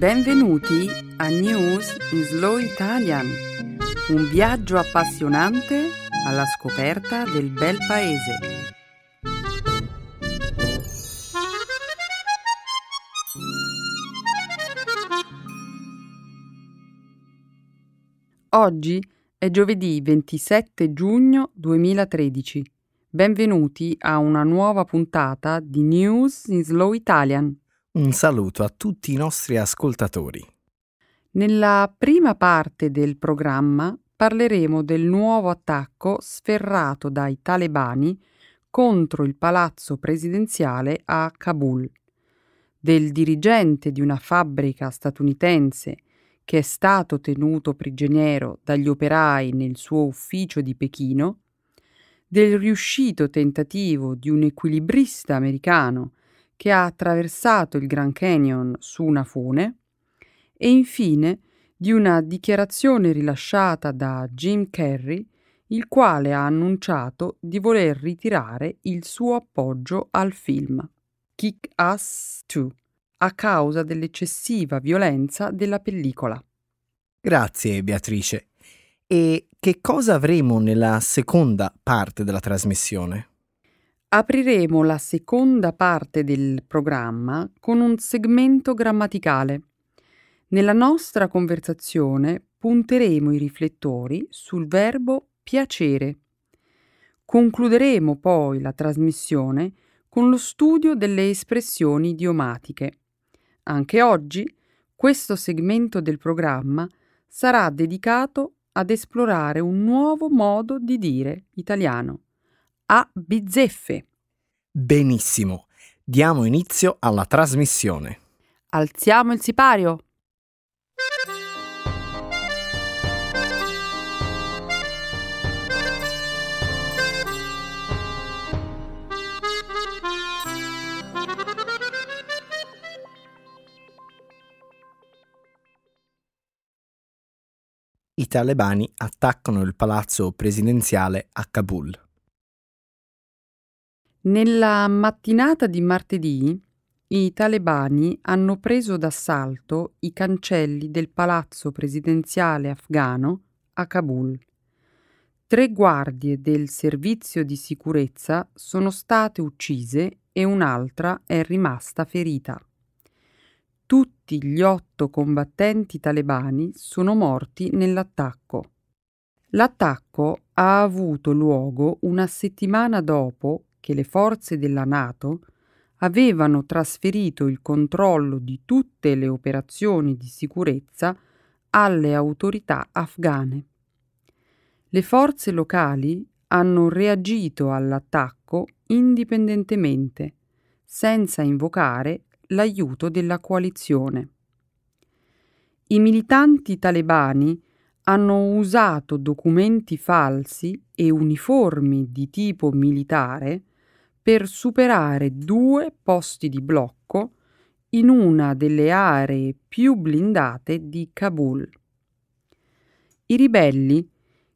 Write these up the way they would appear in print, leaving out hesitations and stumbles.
Benvenuti a News in Slow Italian, un viaggio appassionante alla scoperta del bel paese. Oggi è giovedì 27 giugno 2013. Benvenuti a una nuova puntata di News in Slow Italian. Un saluto a tutti i nostri ascoltatori. Nella prima parte del programma parleremo del nuovo attacco sferrato dai talebani contro il palazzo presidenziale a Kabul, del dirigente di una fabbrica statunitense che è stato tenuto prigioniero dagli operai nel suo ufficio di Pechino, del riuscito tentativo di un equilibrista americano che ha attraversato il Grand Canyon su una fune e infine di una dichiarazione rilasciata da Jim Carrey, il quale ha annunciato di voler ritirare il suo appoggio al film Kick-Ass 2 a causa dell'eccessiva violenza della pellicola. Grazie Beatrice. E che cosa avremo nella seconda parte della trasmissione? Apriremo la seconda parte del programma con un segmento grammaticale. Nella nostra conversazione punteremo i riflettori sul verbo piacere. Concluderemo poi la trasmissione con lo studio delle espressioni idiomatiche. Anche oggi questo segmento del programma sarà dedicato ad esplorare un nuovo modo di dire italiano. A bizzeffe. Benissimo, diamo inizio alla trasmissione. Alziamo il sipario. I talebani attaccano il palazzo presidenziale a Kabul. Nella mattinata di martedì, i talebani hanno preso d'assalto i cancelli del palazzo presidenziale afghano a Kabul. 3 guardie del servizio di sicurezza sono state uccise e un'altra è rimasta ferita. Tutti gli 8 combattenti talebani sono morti nell'attacco. L'attacco ha avuto luogo una settimana dopo che le forze della NATO avevano trasferito il controllo di tutte le operazioni di sicurezza alle autorità afghane. Le forze locali hanno reagito all'attacco indipendentemente, senza invocare l'aiuto della coalizione. I militanti talebani hanno usato documenti falsi e uniformi di tipo militare per superare 2 posti di blocco in una delle aree più blindate di Kabul. I ribelli,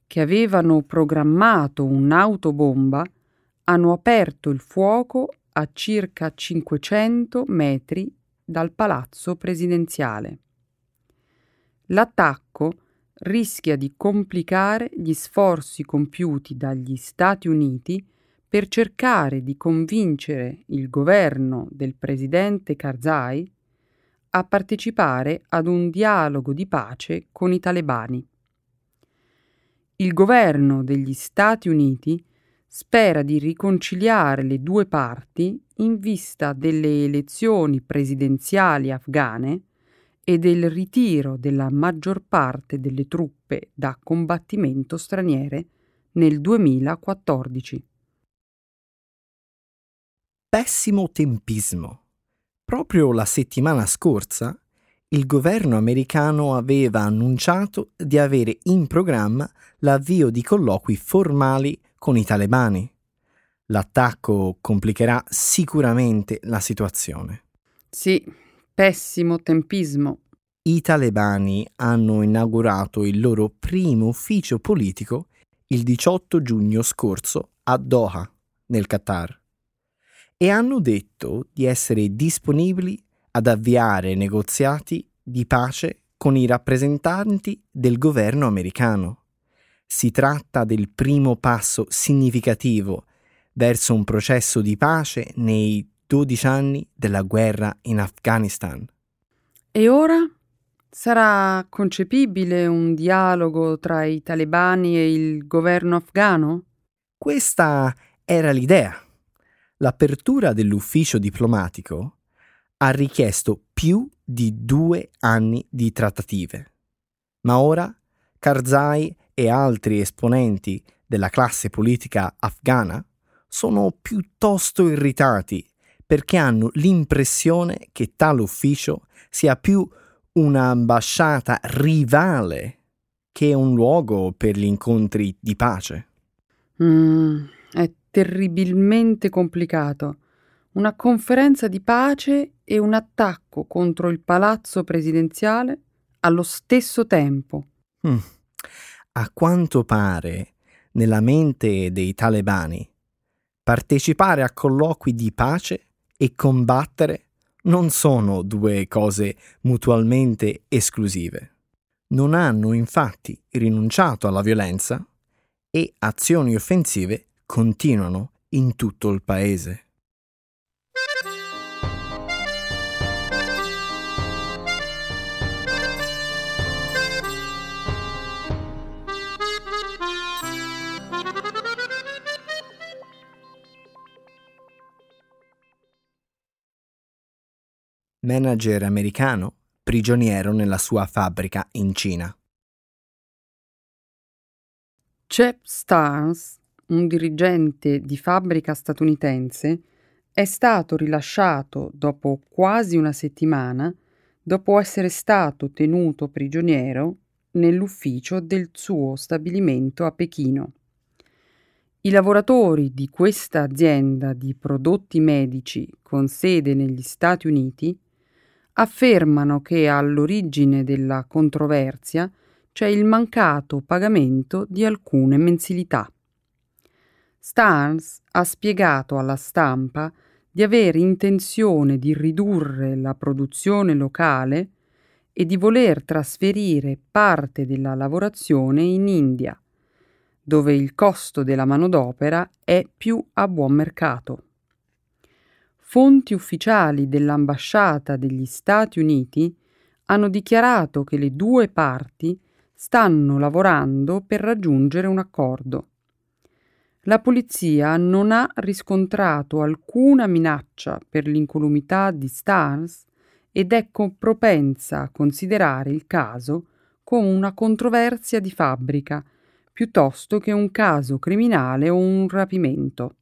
che avevano programmato un'autobomba, hanno aperto il fuoco a circa 500 metri dal palazzo presidenziale. L'attacco rischia di complicare gli sforzi compiuti dagli Stati Uniti per cercare di convincere il governo del presidente Karzai a partecipare ad un dialogo di pace con i talebani. Il governo degli Stati Uniti spera di riconciliare le 2 parti in vista delle elezioni presidenziali afghane e del ritiro della maggior parte delle truppe da combattimento straniere nel 2014. Pessimo tempismo. Proprio la settimana scorsa il governo americano aveva annunciato di avere in programma l'avvio di colloqui formali con i talebani. L'attacco complicherà sicuramente la situazione. Sì, pessimo tempismo. I talebani hanno inaugurato il loro primo ufficio politico il 18 giugno scorso a Doha, nel Qatar. E hanno detto di essere disponibili ad avviare negoziati di pace con i rappresentanti del governo americano. Si tratta del primo passo significativo verso un processo di pace nei 12 anni della guerra in Afghanistan. E ora? Sarà concepibile un dialogo tra i talebani e il governo afghano? Questa era l'idea. L'apertura dell'ufficio diplomatico ha richiesto più di 2 anni di trattative. Ma ora Karzai e altri esponenti della classe politica afghana sono piuttosto irritati perché hanno l'impressione che tale ufficio sia più un'ambasciata rivale che un luogo per gli incontri di pace. È terribilmente complicato. Una conferenza di pace e un attacco contro il palazzo presidenziale allo stesso tempo. A quanto pare, nella mente dei talebani, partecipare a colloqui di pace e combattere non sono 2 cose mutualmente esclusive. Non hanno infatti rinunciato alla violenza e azioni offensive continuano in tutto il paese. Manager americano prigioniero nella sua fabbrica in Cina. Chip Stans, un dirigente di fabbrica statunitense, è stato rilasciato dopo quasi 1 settimana dopo essere stato tenuto prigioniero nell'ufficio del suo stabilimento a Pechino. I lavoratori di questa azienda di prodotti medici con sede negli Stati Uniti affermano che all'origine della controversia c'è il mancato pagamento di alcune mensilità. Stans ha spiegato alla stampa di avere intenzione di ridurre la produzione locale e di voler trasferire parte della lavorazione in India, dove il costo della manodopera è più a buon mercato. Fonti ufficiali dell'ambasciata degli Stati Uniti hanno dichiarato che le 2 parti stanno lavorando per raggiungere un accordo. La polizia non ha riscontrato alcuna minaccia per l'incolumità di Stans ed è propensa a considerare il caso come una controversia di fabbrica piuttosto che un caso criminale o un rapimento.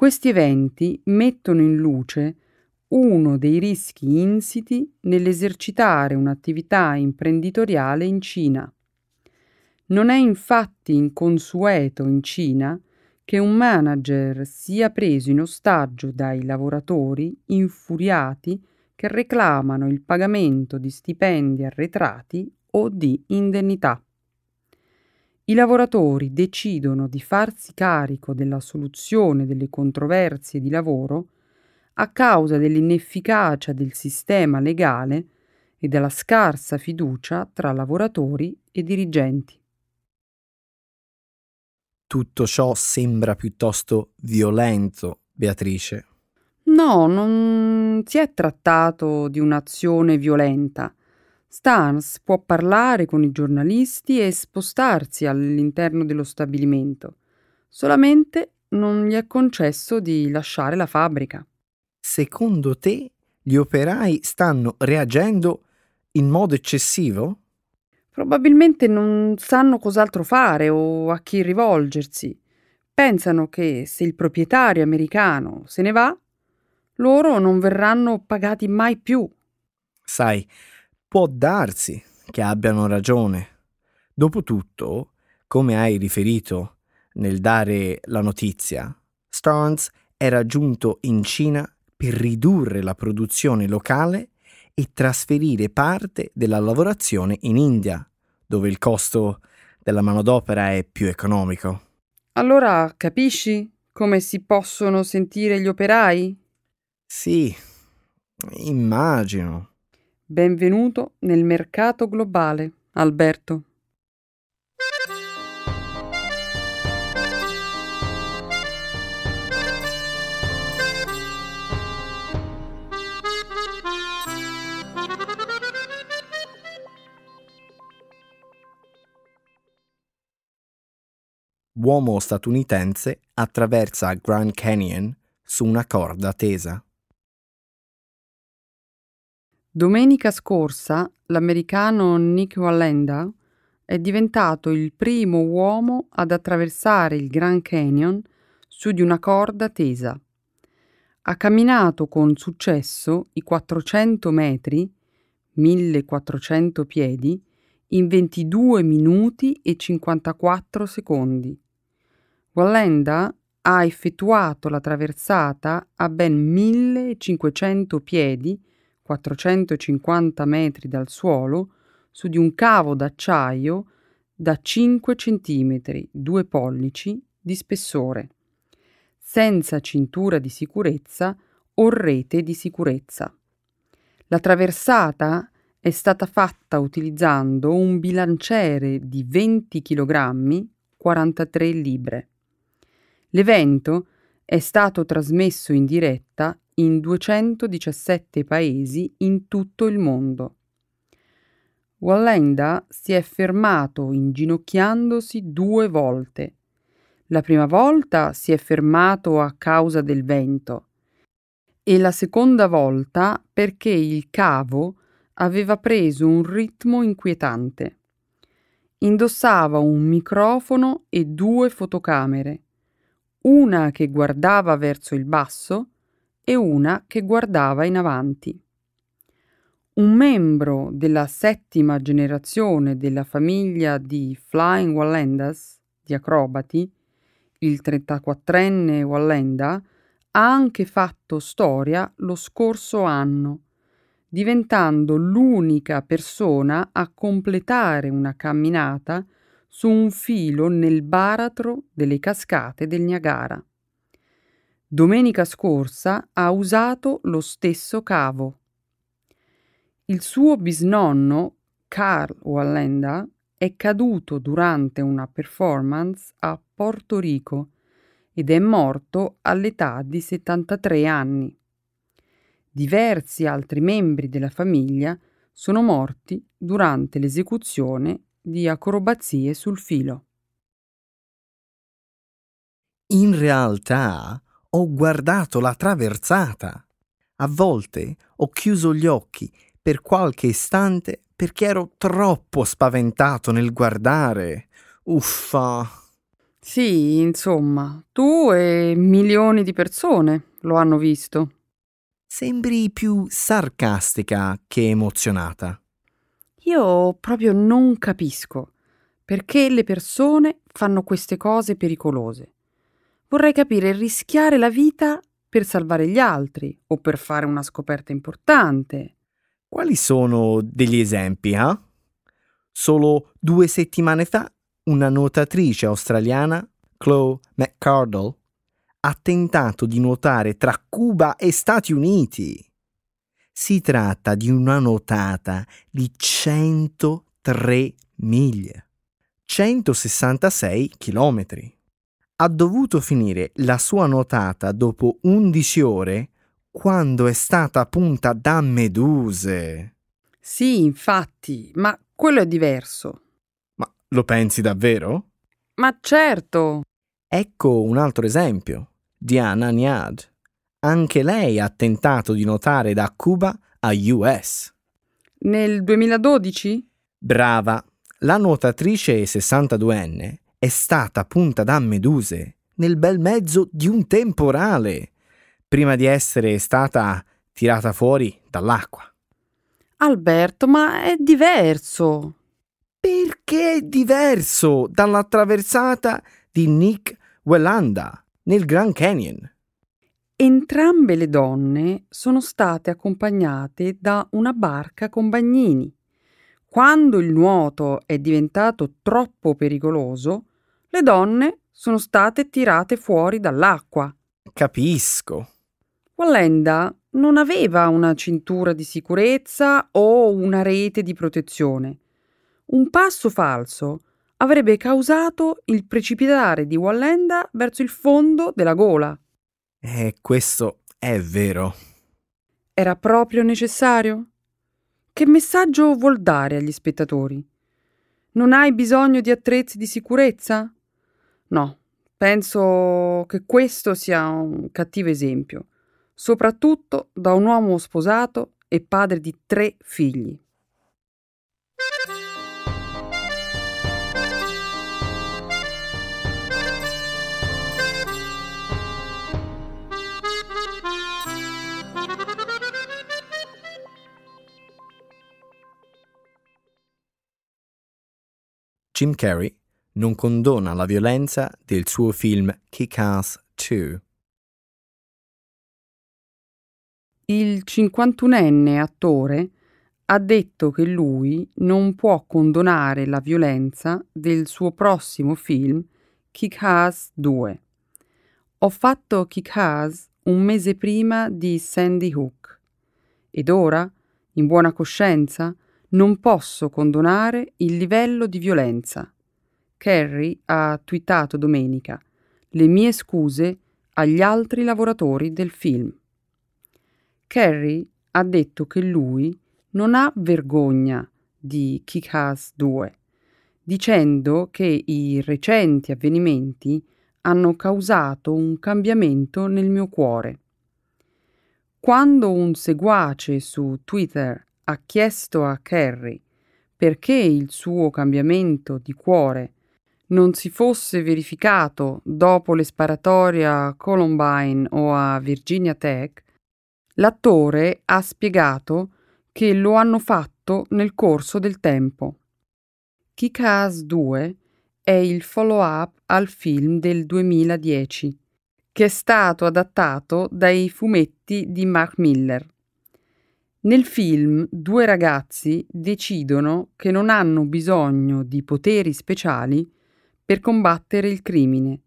Questi eventi mettono in luce uno dei rischi insiti nell'esercitare un'attività imprenditoriale in Cina. Non è infatti inconsueto in Cina che un manager sia preso in ostaggio dai lavoratori infuriati che reclamano il pagamento di stipendi arretrati o di indennità. I lavoratori decidono di farsi carico della soluzione delle controversie di lavoro a causa dell'inefficacia del sistema legale e della scarsa fiducia tra lavoratori e dirigenti. Tutto ciò sembra piuttosto violento, Beatrice. No, non si è trattato di un'azione violenta. Stans può parlare con i giornalisti e spostarsi all'interno dello stabilimento. Solamente non gli è concesso di lasciare la fabbrica. Secondo te gli operai stanno reagendo in modo eccessivo? Probabilmente non sanno cos'altro fare o a chi rivolgersi. Pensano che se il proprietario americano se ne va, loro non verranno pagati mai più. Sai, può darsi che abbiano ragione. Dopotutto, come hai riferito nel dare la notizia, Stans era giunto in Cina per ridurre la produzione locale e trasferire parte della lavorazione in India, dove il costo della manodopera è più economico. Allora capisci come si possono sentire gli operai? Sì, immagino. Benvenuto nel mercato globale, Alberto. Uomo statunitense attraversa Grand Canyon su una corda tesa. Domenica scorsa l'americano Nick Wallenda è diventato il primo uomo ad attraversare il Grand Canyon su di una corda tesa. Ha camminato con successo i 400 metri, 1400 piedi, in 22 minuti e 54 secondi. Wallenda ha effettuato la traversata a ben 1500 piedi, 450 metri dal suolo, su di un cavo d'acciaio da 5 cm, 2 pollici di spessore, senza cintura di sicurezza o rete di sicurezza. La traversata è stata fatta utilizzando un bilanciere di 20 kg, 43 libbre. L'evento è stato trasmesso in diretta in 217 paesi in tutto il mondo. Wallenda si è fermato inginocchiandosi 2 volte. La prima volta si è fermato a causa del vento e la seconda volta perché il cavo aveva preso un ritmo inquietante. Indossava un microfono e 2 fotocamere, una che guardava verso il basso e una che guardava in avanti. Un membro della 7ª generazione della famiglia di Flying Wallendas, di acrobati, il 34enne Wallenda, ha anche fatto storia lo scorso anno, diventando l'unica persona a completare una camminata su un filo nel baratro delle cascate del Niagara. Domenica scorsa ha usato lo stesso cavo. Il suo bisnonno, Carl Wallenda, è caduto durante una performance a Porto Rico ed è morto all'età di 73 anni. Diversi altri membri della famiglia sono morti durante l'esecuzione di acrobazie sul filo. In realtà ho guardato la traversata. A volte ho chiuso gli occhi per qualche istante perché ero troppo spaventato nel guardare. Uffa! Sì, insomma, tu e milioni di persone lo hanno visto. Sembri più sarcastica che emozionata. Io proprio non capisco perché le persone fanno queste cose pericolose. Vorrei capire, rischiare la vita per salvare gli altri o per fare una scoperta importante. Quali sono degli esempi, eh? Solo 2 settimane fa una nuotatrice australiana, Chloë McCardel, ha tentato di nuotare tra Cuba e Stati Uniti. Si tratta di una nuotata di 103 miglia, 166 chilometri. Ha dovuto finire la sua nuotata dopo 11 ore quando è stata punta da meduse. Sì, infatti, ma quello è diverso. Ma lo pensi davvero? Ma certo! Ecco un altro esempio. Diana Nyad. Anche lei ha tentato di nuotare da Cuba a US. Nel 2012? Brava! La nuotatrice 62enne è stata punta da meduse nel bel mezzo di un temporale prima di essere stata tirata fuori dall'acqua. Alberto, ma è diverso. Perché è diverso dalla traversata di Nick Wallenda nel Grand Canyon? Entrambe le donne sono state accompagnate da una barca con bagnini. Quando il nuoto è diventato troppo pericoloso, le donne sono state tirate fuori dall'acqua. Capisco. Wallenda non aveva una cintura di sicurezza o una rete di protezione. Un passo falso avrebbe causato il precipitare di Wallenda verso il fondo della gola. Questo è vero. Era proprio necessario? Che messaggio vuol dare agli spettatori? Non hai bisogno di attrezzi di sicurezza? No, penso che questo sia un cattivo esempio, soprattutto da un uomo sposato e padre di 3 figli. Jim Carrey non condona la violenza del suo film Kick-Ass 2. Il 51enne attore ha detto che lui non può condonare la violenza del suo prossimo film Kick-Ass 2. Ho fatto Kick-Ass un mese prima di Sandy Hook ed ora, in buona coscienza, non posso condonare il livello di violenza. Carrey ha twittato domenica: le mie scuse agli altri lavoratori del film. Carrey ha detto che lui non ha vergogna di Kick-Ass 2, dicendo che i recenti avvenimenti hanno causato un cambiamento nel mio cuore. Quando un seguace su Twitter ha chiesto a Carrey perché il suo cambiamento di cuore non si fosse verificato dopo le sparatorie a Columbine o a Virginia Tech, l'attore ha spiegato che lo hanno fatto nel corso del tempo. Kick-Ass 2 è il follow-up al film del 2010, che è stato adattato dai fumetti di Mark Miller. Nel film 2 ragazzi decidono che non hanno bisogno di poteri speciali per combattere il crimine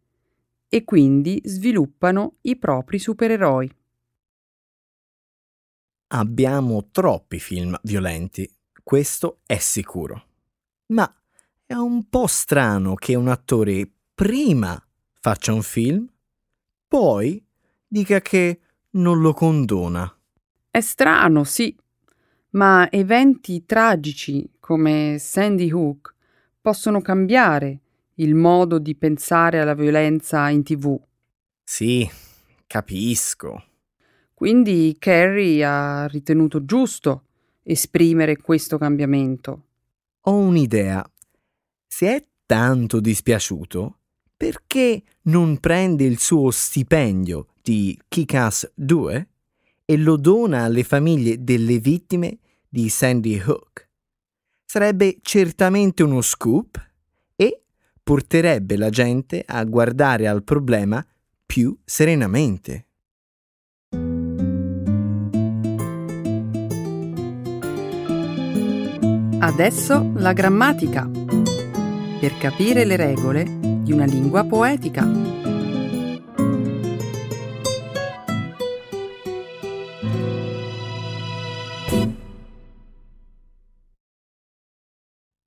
e quindi sviluppano i propri supereroi. Abbiamo troppi film violenti, questo è sicuro. Ma è un po' strano che un attore prima faccia un film, poi dica che non lo condona. È strano, sì, ma eventi tragici come Sandy Hook possono cambiare il modo di pensare alla violenza in TV. Sì, capisco. Quindi Carrey ha ritenuto giusto esprimere questo cambiamento. Ho un'idea. Se è tanto dispiaciuto, perché non prende il suo stipendio di Kick-Ass 2? E lo dona alle famiglie delle vittime di Sandy Hook. Sarebbe certamente uno scoop e porterebbe la gente a guardare al problema più serenamente. Adesso la grammatica, per capire le regole di una lingua poetica.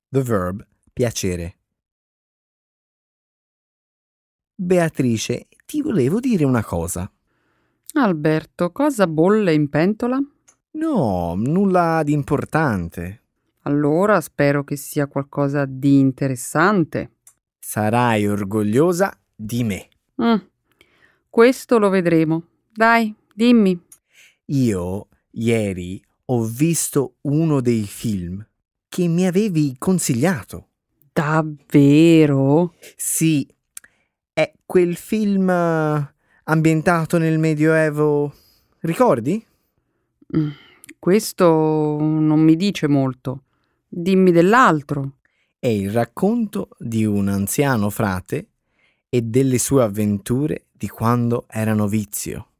The verb piacere. Beatrice, ti volevo dire una cosa. Alberto, cosa bolle in pentola? No, nulla di importante. Allora spero che sia qualcosa di interessante. Sarai orgogliosa di me. Questo lo vedremo. Dai, dimmi. Io ieri ho visto uno dei film che mi avevi consigliato. Davvero? Sì, è quel film ambientato nel Medioevo, ricordi? Questo non mi dice molto. Dimmi dell'altro. È il racconto di un anziano frate e delle sue avventure di quando era novizio.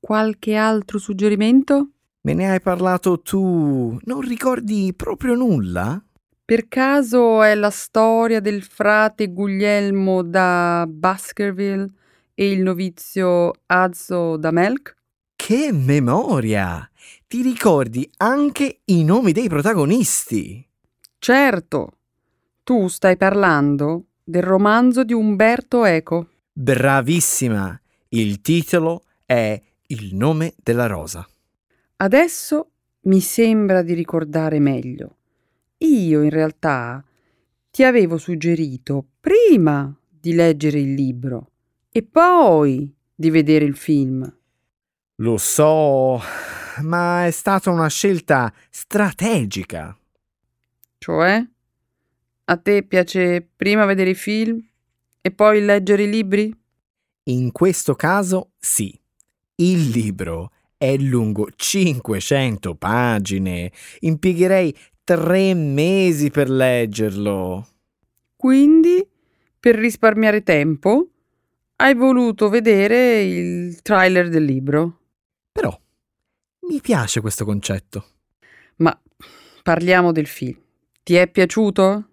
Qualche altro suggerimento? Me ne hai parlato tu, non ricordi proprio nulla? Per caso è la storia del frate Guglielmo da Baskerville e il novizio Adso da Melk? Che memoria! Ti ricordi anche i nomi dei protagonisti? Certo! Tu stai parlando del romanzo di Umberto Eco. Bravissima! Il titolo è Il nome della rosa. Adesso mi sembra di ricordare meglio. Io in realtà ti avevo suggerito prima di leggere il libro e poi di vedere il film. Lo so, ma è stata una scelta strategica. Cioè? A te piace prima vedere i film e poi leggere i libri? In questo caso sì. Il libro è lungo 500 pagine. Impiegherei 3 mesi per leggerlo. Quindi, per risparmiare tempo, hai voluto vedere il trailer del libro. Però, mi piace questo concetto. Ma parliamo del film. Ti è piaciuto?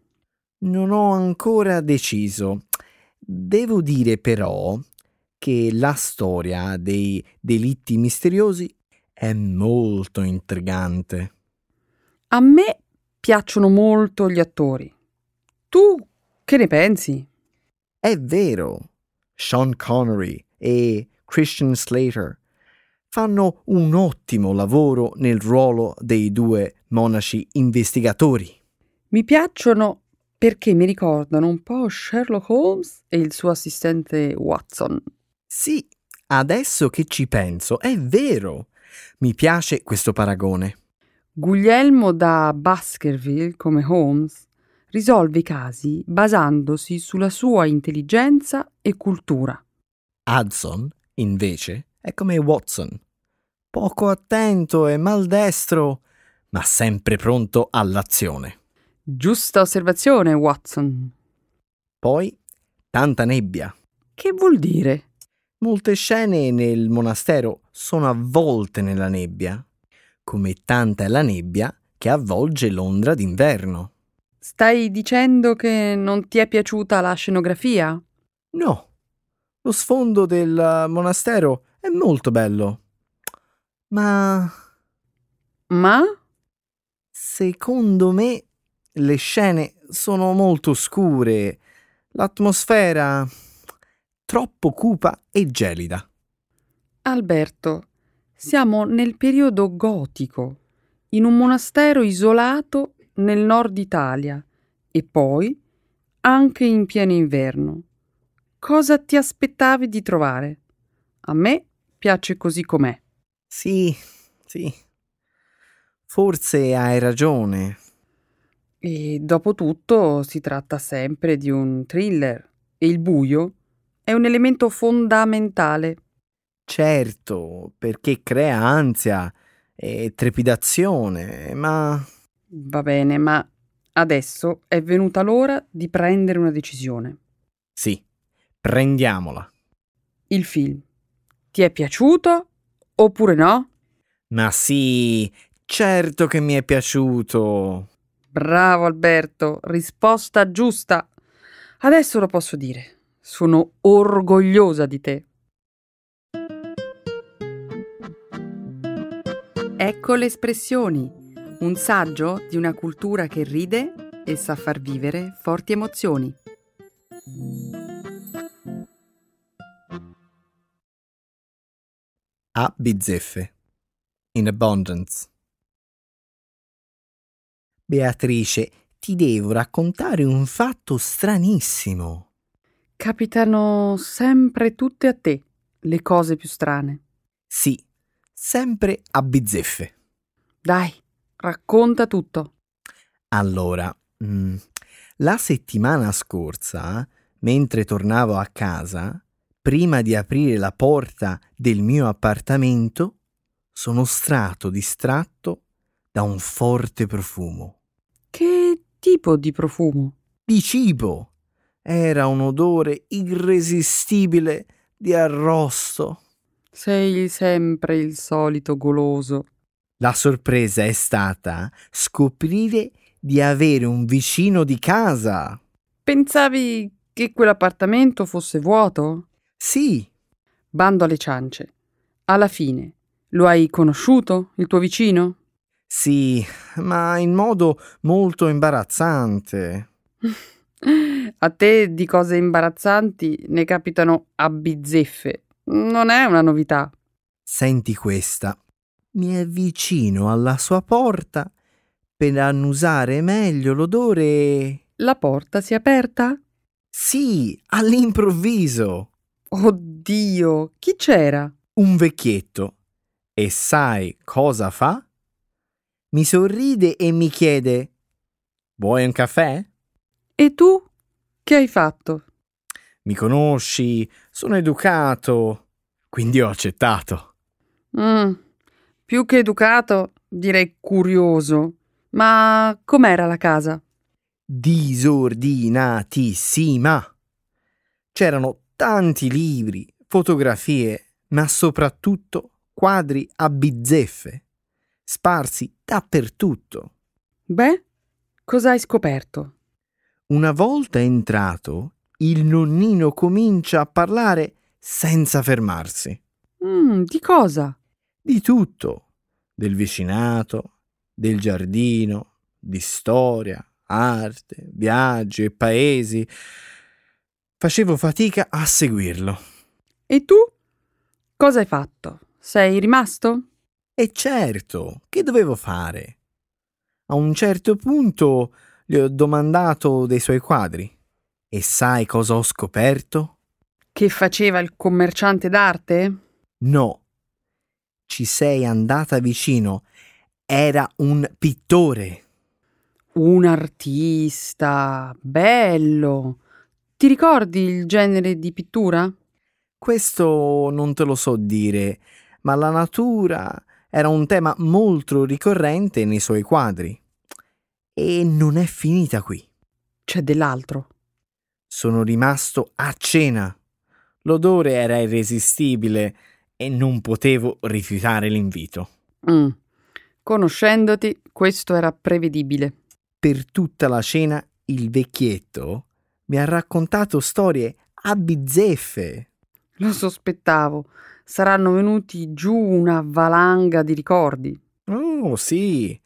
Non ho ancora deciso. Devo dire però che la storia dei delitti misteriosi è molto intrigante. A me piacciono molto gli attori. Tu che ne pensi? È vero. Sean Connery e Christian Slater fanno un ottimo lavoro nel ruolo dei due monaci investigatori. Mi piacciono perché mi ricordano un po' Sherlock Holmes e il suo assistente Watson. Sì, adesso che ci penso, è vero. Mi piace questo paragone. Guglielmo da Baskerville, come Holmes, risolve i casi basandosi sulla sua intelligenza e cultura. Adso, invece, è come Watson, poco attento e maldestro, ma sempre pronto all'azione. Giusta osservazione, Watson. Poi, tanta nebbia. Che vuol dire? Molte scene nel monastero sono avvolte nella nebbia, come tanta è la nebbia che avvolge Londra d'inverno. Stai dicendo che non ti è piaciuta la scenografia? No, lo sfondo del monastero è molto bello. Ma? Secondo me le scene sono molto scure, l'atmosfera troppo cupa e gelida. Alberto, siamo nel periodo gotico, in un monastero isolato nel nord Italia e poi anche in pieno inverno. Cosa ti aspettavi di trovare? A me piace così com'è. Sì, forse hai ragione. E dopo tutto si tratta sempre di un thriller e il buio è un elemento fondamentale. Certo, perché crea ansia e trepidazione, ma... Va bene, ma adesso è venuta l'ora di prendere una decisione. Sì, prendiamola. Il film. Ti è piaciuto oppure no? Ma sì, certo che mi è piaciuto. Bravo Alberto, risposta giusta. Adesso lo posso dire. Sono orgogliosa di te. Ecco le espressioni. Un saggio di una cultura che ride e sa far vivere forti emozioni. A Bizzeffe. In Abundance. Beatrice, ti devo raccontare un fatto stranissimo. Capitano sempre tutte a te le cose più strane. Sì, sempre a bizzeffe. Dai, racconta tutto. Allora, la settimana scorsa, mentre tornavo a casa, prima di aprire la porta del mio appartamento, sono stato distratto da un forte profumo. Che tipo di profumo? Di cibo. Era un odore irresistibile di arrosto. Sei sempre il solito goloso. La sorpresa è stata scoprire di avere un vicino di casa. Pensavi che quell'appartamento fosse vuoto? Sì. Bando alle ciance. Alla fine, Lo hai conosciuto, il tuo vicino? Sì, ma in modo molto imbarazzante. A te di cose imbarazzanti ne capitano a bizzeffe. Non è una novità. Senti questa. Mi avvicino alla sua porta per annusare meglio l'odore e... La porta si è aperta? Sì, all'improvviso. Oddio, chi c'era? Un vecchietto. E sai cosa fa? Mi sorride e mi chiede: vuoi un caffè? E tu? Che hai fatto? Mi conosci, sono educato, quindi ho accettato. Più che educato, direi curioso. Ma com'era la casa? Disordinatissima. C'erano tanti libri, fotografie, ma soprattutto quadri a bizzeffe, sparsi dappertutto. Beh, cosa hai scoperto? Una volta entrato, il nonnino comincia a parlare senza fermarsi. Di cosa? Di tutto. Del vicinato, del giardino, di storia, arte, viaggi e paesi. Facevo fatica a seguirlo. E tu? Cosa hai fatto? Sei rimasto? E certo, che dovevo fare? A un certo punto gli ho domandato dei suoi quadri. E sai cosa ho scoperto? Che faceva il commerciante d'arte? No. Ci sei andata vicino. Era un pittore. Un artista. Bello. Ti ricordi il genere di pittura? Questo non te lo so dire, ma la natura era un tema molto ricorrente nei suoi quadri. E non è finita qui. C'è dell'altro. Sono rimasto a cena. L'odore era irresistibile e non potevo rifiutare l'invito. Conoscendoti, questo era prevedibile. Per tutta la cena il vecchietto mi ha raccontato storie a bizzeffe. Lo sospettavo. Saranno venuti giù una valanga di ricordi. Oh, sì.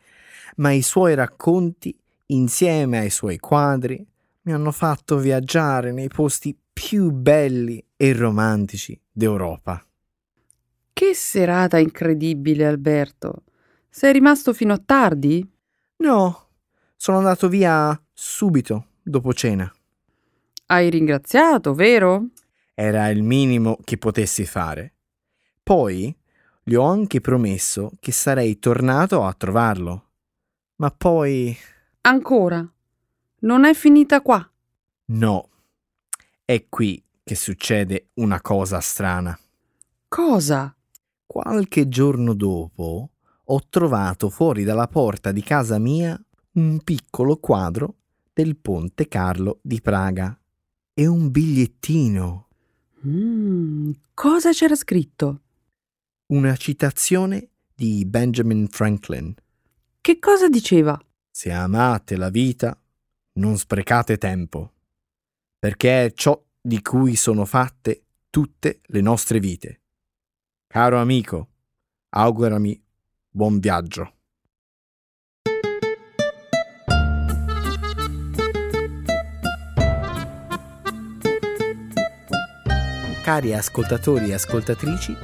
Ma i suoi racconti, insieme ai suoi quadri, mi hanno fatto viaggiare nei posti più belli e romantici d'Europa. Che serata incredibile, Alberto. Sei rimasto fino a tardi? No, sono andato via subito dopo cena. Hai ringraziato, vero? Era il minimo che potessi fare. Poi gli ho anche promesso che sarei tornato a trovarlo. Ma poi... Ancora? Non è finita qua? No. È qui che succede una cosa strana. Cosa? Qualche giorno dopo ho trovato fuori dalla porta di casa mia un piccolo quadro del Ponte Carlo di Praga e un bigliettino. Cosa c'era scritto? Una citazione di Benjamin Franklin. Che cosa diceva? Se amate la vita, non sprecate tempo, perché è ciò di cui sono fatte tutte le nostre vite. Caro amico, augurami buon viaggio. Cari ascoltatori e ascoltatrici,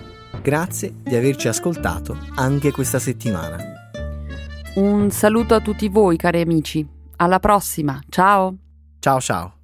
grazie di averci ascoltato anche questa settimana. Un saluto a tutti voi, cari amici. Alla prossima, ciao! Ciao ciao!